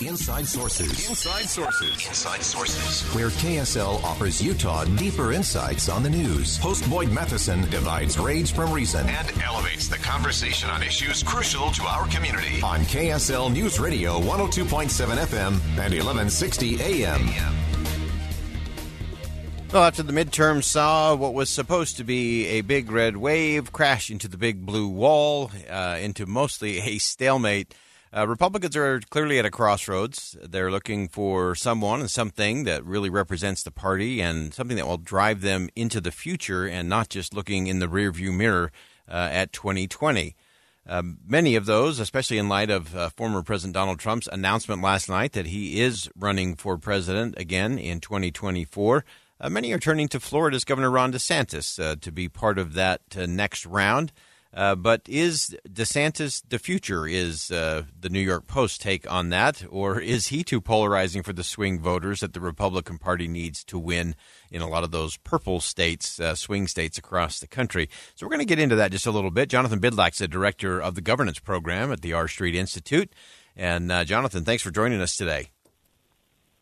Inside Sources. Where KSL offers Utah deeper insights on the news. Host Boyd Matheson divides rage from reason and elevates the conversation on issues crucial to our community. On KSL News Radio 102.7 FM and 1160 AM. Well, after the midterm saw what was supposed to be a big red wave crash into the big blue wall, into mostly a stalemate, Republicans are clearly at a crossroads. They're looking for someone and something that really represents the party and something that will drive them into the future and not just looking in the rearview mirror at 2020. Many of those, especially in light of former President Donald Trump's announcement last night that he is running for president again in 2024, many are turning to Florida's Governor Ron DeSantis to be part of that next round. But is DeSantis the future? Is the New York Post take on that? Or is he too polarizing for the swing voters that the Republican Party needs to win in a lot of those purple states, swing states across the country? So we're going to get into that just a little bit. Jonathan Bydlak is the director of the governance program at the R Street Institute. And Jonathan, thanks for joining us today.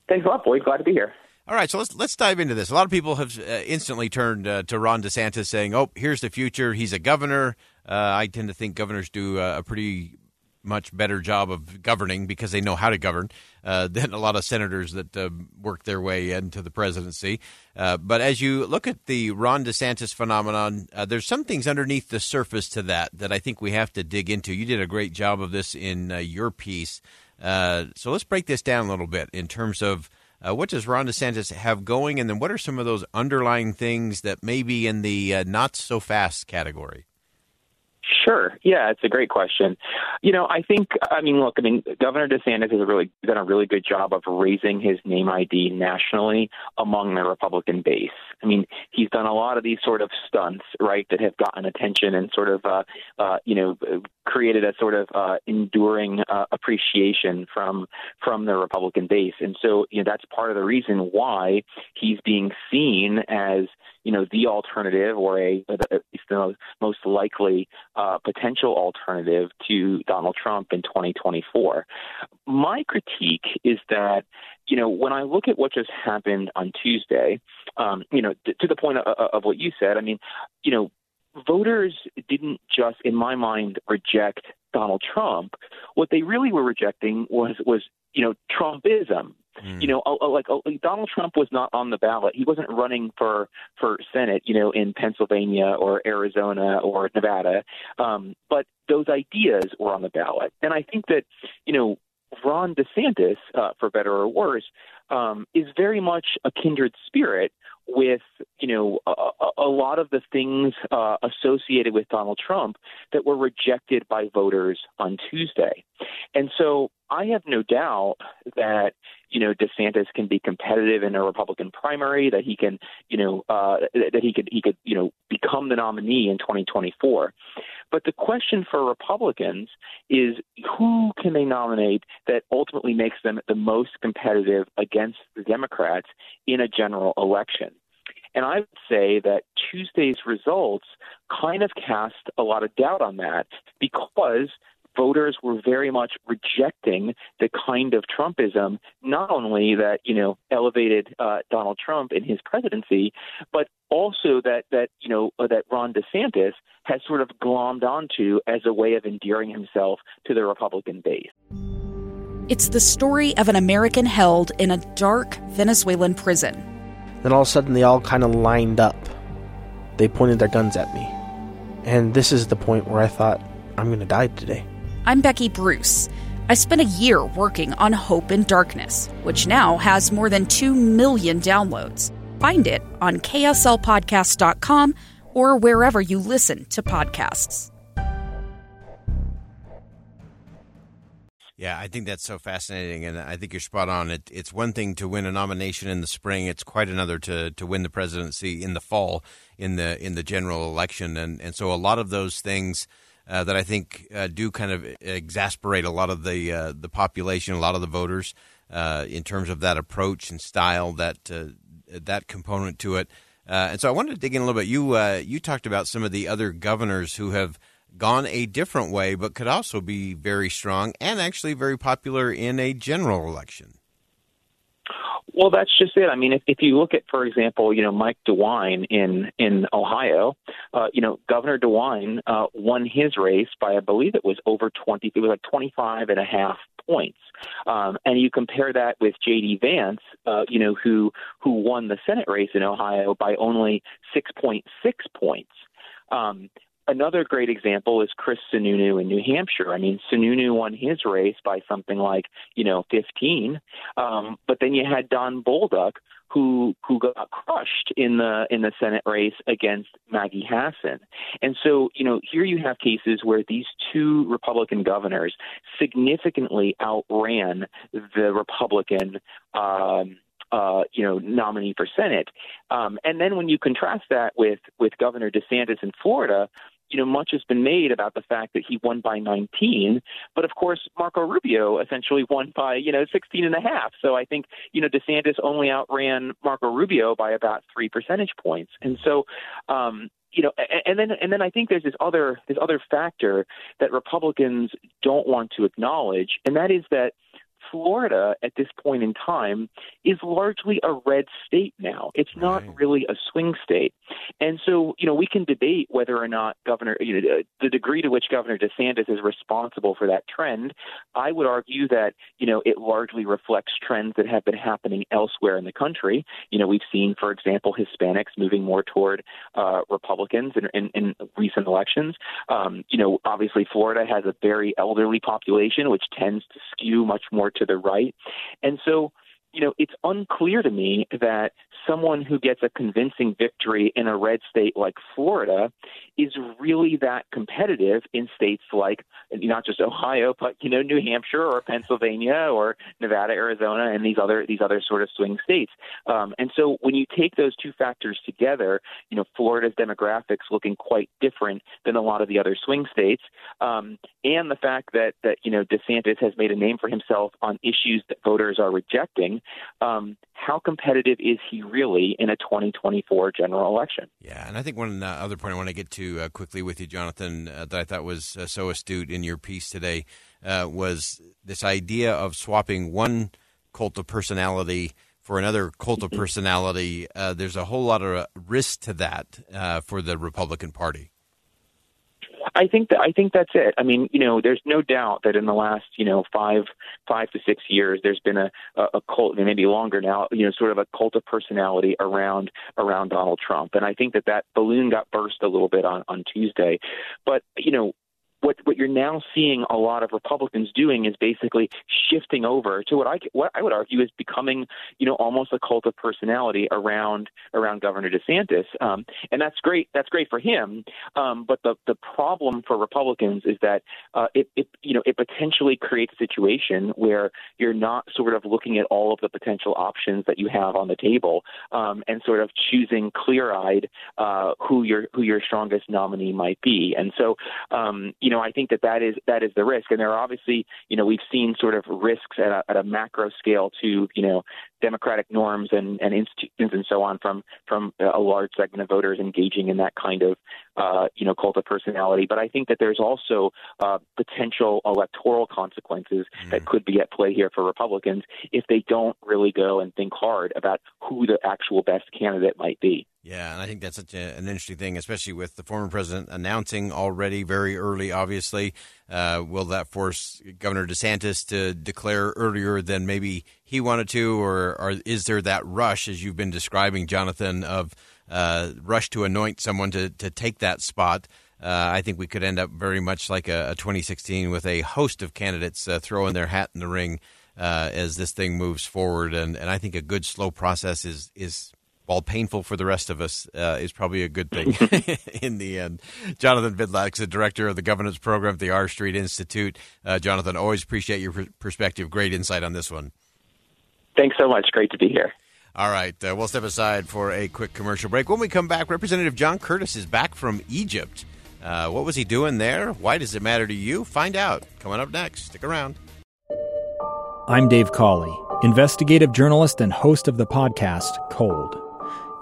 Thanks a lot, Boyd. Glad to be here. All right, so let's dive into this. A lot of people have instantly turned to Ron DeSantis saying, oh, here's the future. He's a governor. I tend to think governors do a pretty much better job of governing because they know how to govern than a lot of senators that work their way into the presidency. But as you look at the Ron DeSantis phenomenon, there's some things underneath the surface to that I think we have to dig into. You did a great job of this in your piece. So let's break this down a little bit in terms of what does Ron DeSantis have going, and then what are some of those underlying things that may be in the not-so-fast category? Sure. Yeah, it's a great question. I mean, Governor DeSantis has really done a really good job of raising his name ID nationally among the Republican base. I mean, he's done a lot of these sort of stunts, right, that have gotten attention and sort of, created a sort of enduring appreciation from the Republican base. And so, that's part of the reason why he's being seen as, the alternative or at least the most likely potential alternative to Donald Trump in 2024. My critique is that, when I look at what just happened on Tuesday, to the point of what you said, I mean, voters didn't just, in my mind, reject Donald Trump. What they really were rejecting was Trumpism. Mm. Donald Trump was not on the ballot. He wasn't running for Senate, in Pennsylvania or Arizona or Nevada. But those ideas were on the ballot. And I think that, Ron DeSantis, for better or worse, is very much a kindred spirit with, a lot of the things associated with Donald Trump that were rejected by voters on Tuesday. And so I have no doubt that, DeSantis can be competitive in a Republican primary, that he can, become the nominee in 2024. But the question for Republicans is who can they nominate that ultimately makes them the most competitive against the Democrats in a general election? And I would say that Tuesday's results kind of cast a lot of doubt on that because voters were very much rejecting the kind of Trumpism, not only that, elevated Donald Trump in his presidency, but also that Ron DeSantis has sort of glommed onto as a way of endearing himself to the Republican base. It's the story of an American held in a dark Venezuelan prison. Then all of a sudden they all kind of lined up. They pointed their guns at me. And this is the point where I thought, I'm going to die today. I'm Becky Bruce. I spent a year working on Hope in Darkness, which now has more than 2 million downloads. Find it on kslpodcast.com or wherever you listen to podcasts. Yeah, I think that's so fascinating, and I think you're spot on. It's one thing to win a nomination in the spring. It's quite another to win the presidency in the fall in the general election. And so a lot of those things that I think do kind of exasperate a lot of the population, a lot of the voters in terms of that approach and style, that component to it. And so I wanted to dig in a little bit. You talked about some of the other governors who have gone a different way, but could also be very strong and actually very popular in a general election. Well, that's just it. I mean, if you look at, for example, Mike DeWine in Ohio, Governor DeWine won his race by, I believe it was over 20, it was like 25.5 points. And you compare that with J.D. Vance, who won the Senate race in Ohio by only 6.6 points. Another great example is Chris Sununu in New Hampshire. I mean, Sununu won his race by something like, 15. But then you had Don Bolduc, who got crushed in the Senate race against Maggie Hassan. And so, here you have cases where these two Republican governors significantly outran the Republican nominee for Senate. And then when you contrast that with Governor DeSantis in Florida, much has been made about the fact that he won by 19, but of course, Marco Rubio essentially won by, 16.5. So I think, DeSantis only outran Marco Rubio by about 3 percentage points. And so, and then I think there's this other factor that Republicans don't want to acknowledge, and that is that Florida at this point in time is largely a red state now. It's not really a swing state. And so, we can debate whether or not the degree to which Governor DeSantis is responsible for that trend. I would argue that, it largely reflects trends that have been happening elsewhere in the country. We've seen, for example, Hispanics moving more toward Republicans in recent elections. Obviously Florida has a very elderly population, which tends to skew much more to the right. And so, it's unclear to me that someone who gets a convincing victory in a red state like Florida is really that competitive in states like not just Ohio, but, New Hampshire or Pennsylvania or Nevada, Arizona, and these other sort of swing states. And so when you take those two factors together, Florida's demographics looking quite different than a lot of the other swing states, and the fact that, DeSantis has made a name for himself on issues that voters are rejecting. How competitive is he really in a 2024 general election? Yeah, and I think one other point I want to get to quickly with you, Jonathan, that I thought was so astute in your piece today was this idea of swapping one cult of personality for another cult of personality. There's a whole lot of risk to that for the Republican Party. I think that's it. I mean, there's no doubt that in the last, 5 to 6 years, there's been a cult, and maybe longer now, sort of a cult of personality around Donald Trump. And I think that balloon got burst a little bit on Tuesday. But, what you're now seeing a lot of Republicans doing is basically shifting over to what I would argue is becoming, almost a cult of personality around Governor DeSantis, and that's great. That's great for him. But the problem for Republicans is that it potentially creates a situation where you're not sort of looking at all of the potential options that you have on the table, and sort of choosing clear-eyed who your strongest nominee might be, and so. I think that is the risk. And there are obviously, we've seen sort of risks at a macro scale to, democratic norms and institutions and so on from a large segment of voters engaging in that kind of, cult of personality. But I think that there's also potential electoral consequences that could be at play here for Republicans if they don't really go and think hard about who the actual best candidate might be. Yeah, and I think that's such an interesting thing, especially with the former president announcing already very early, obviously. Will that force Governor DeSantis to declare earlier than maybe he wanted to? Or is there that rush, as you've been describing, Jonathan, of rush to anoint someone to take that spot? I think we could end up very much like a 2016 with a host of candidates throwing their hat in the ring as this thing moves forward. And I think a good, slow process is while painful for the rest of us, is probably a good thing in the end. Jonathan Bydlak, the director of the governance program at the R Street Institute. Jonathan, always appreciate your perspective. Great insight on this one. Thanks so much. Great to be here. All right. We'll step aside for a quick commercial break. When we come back, Representative John Curtis is back from Egypt. What was he doing there? Why does it matter to you? Find out. Coming up next. Stick around. I'm Dave Cawley, investigative journalist and host of the podcast Cold.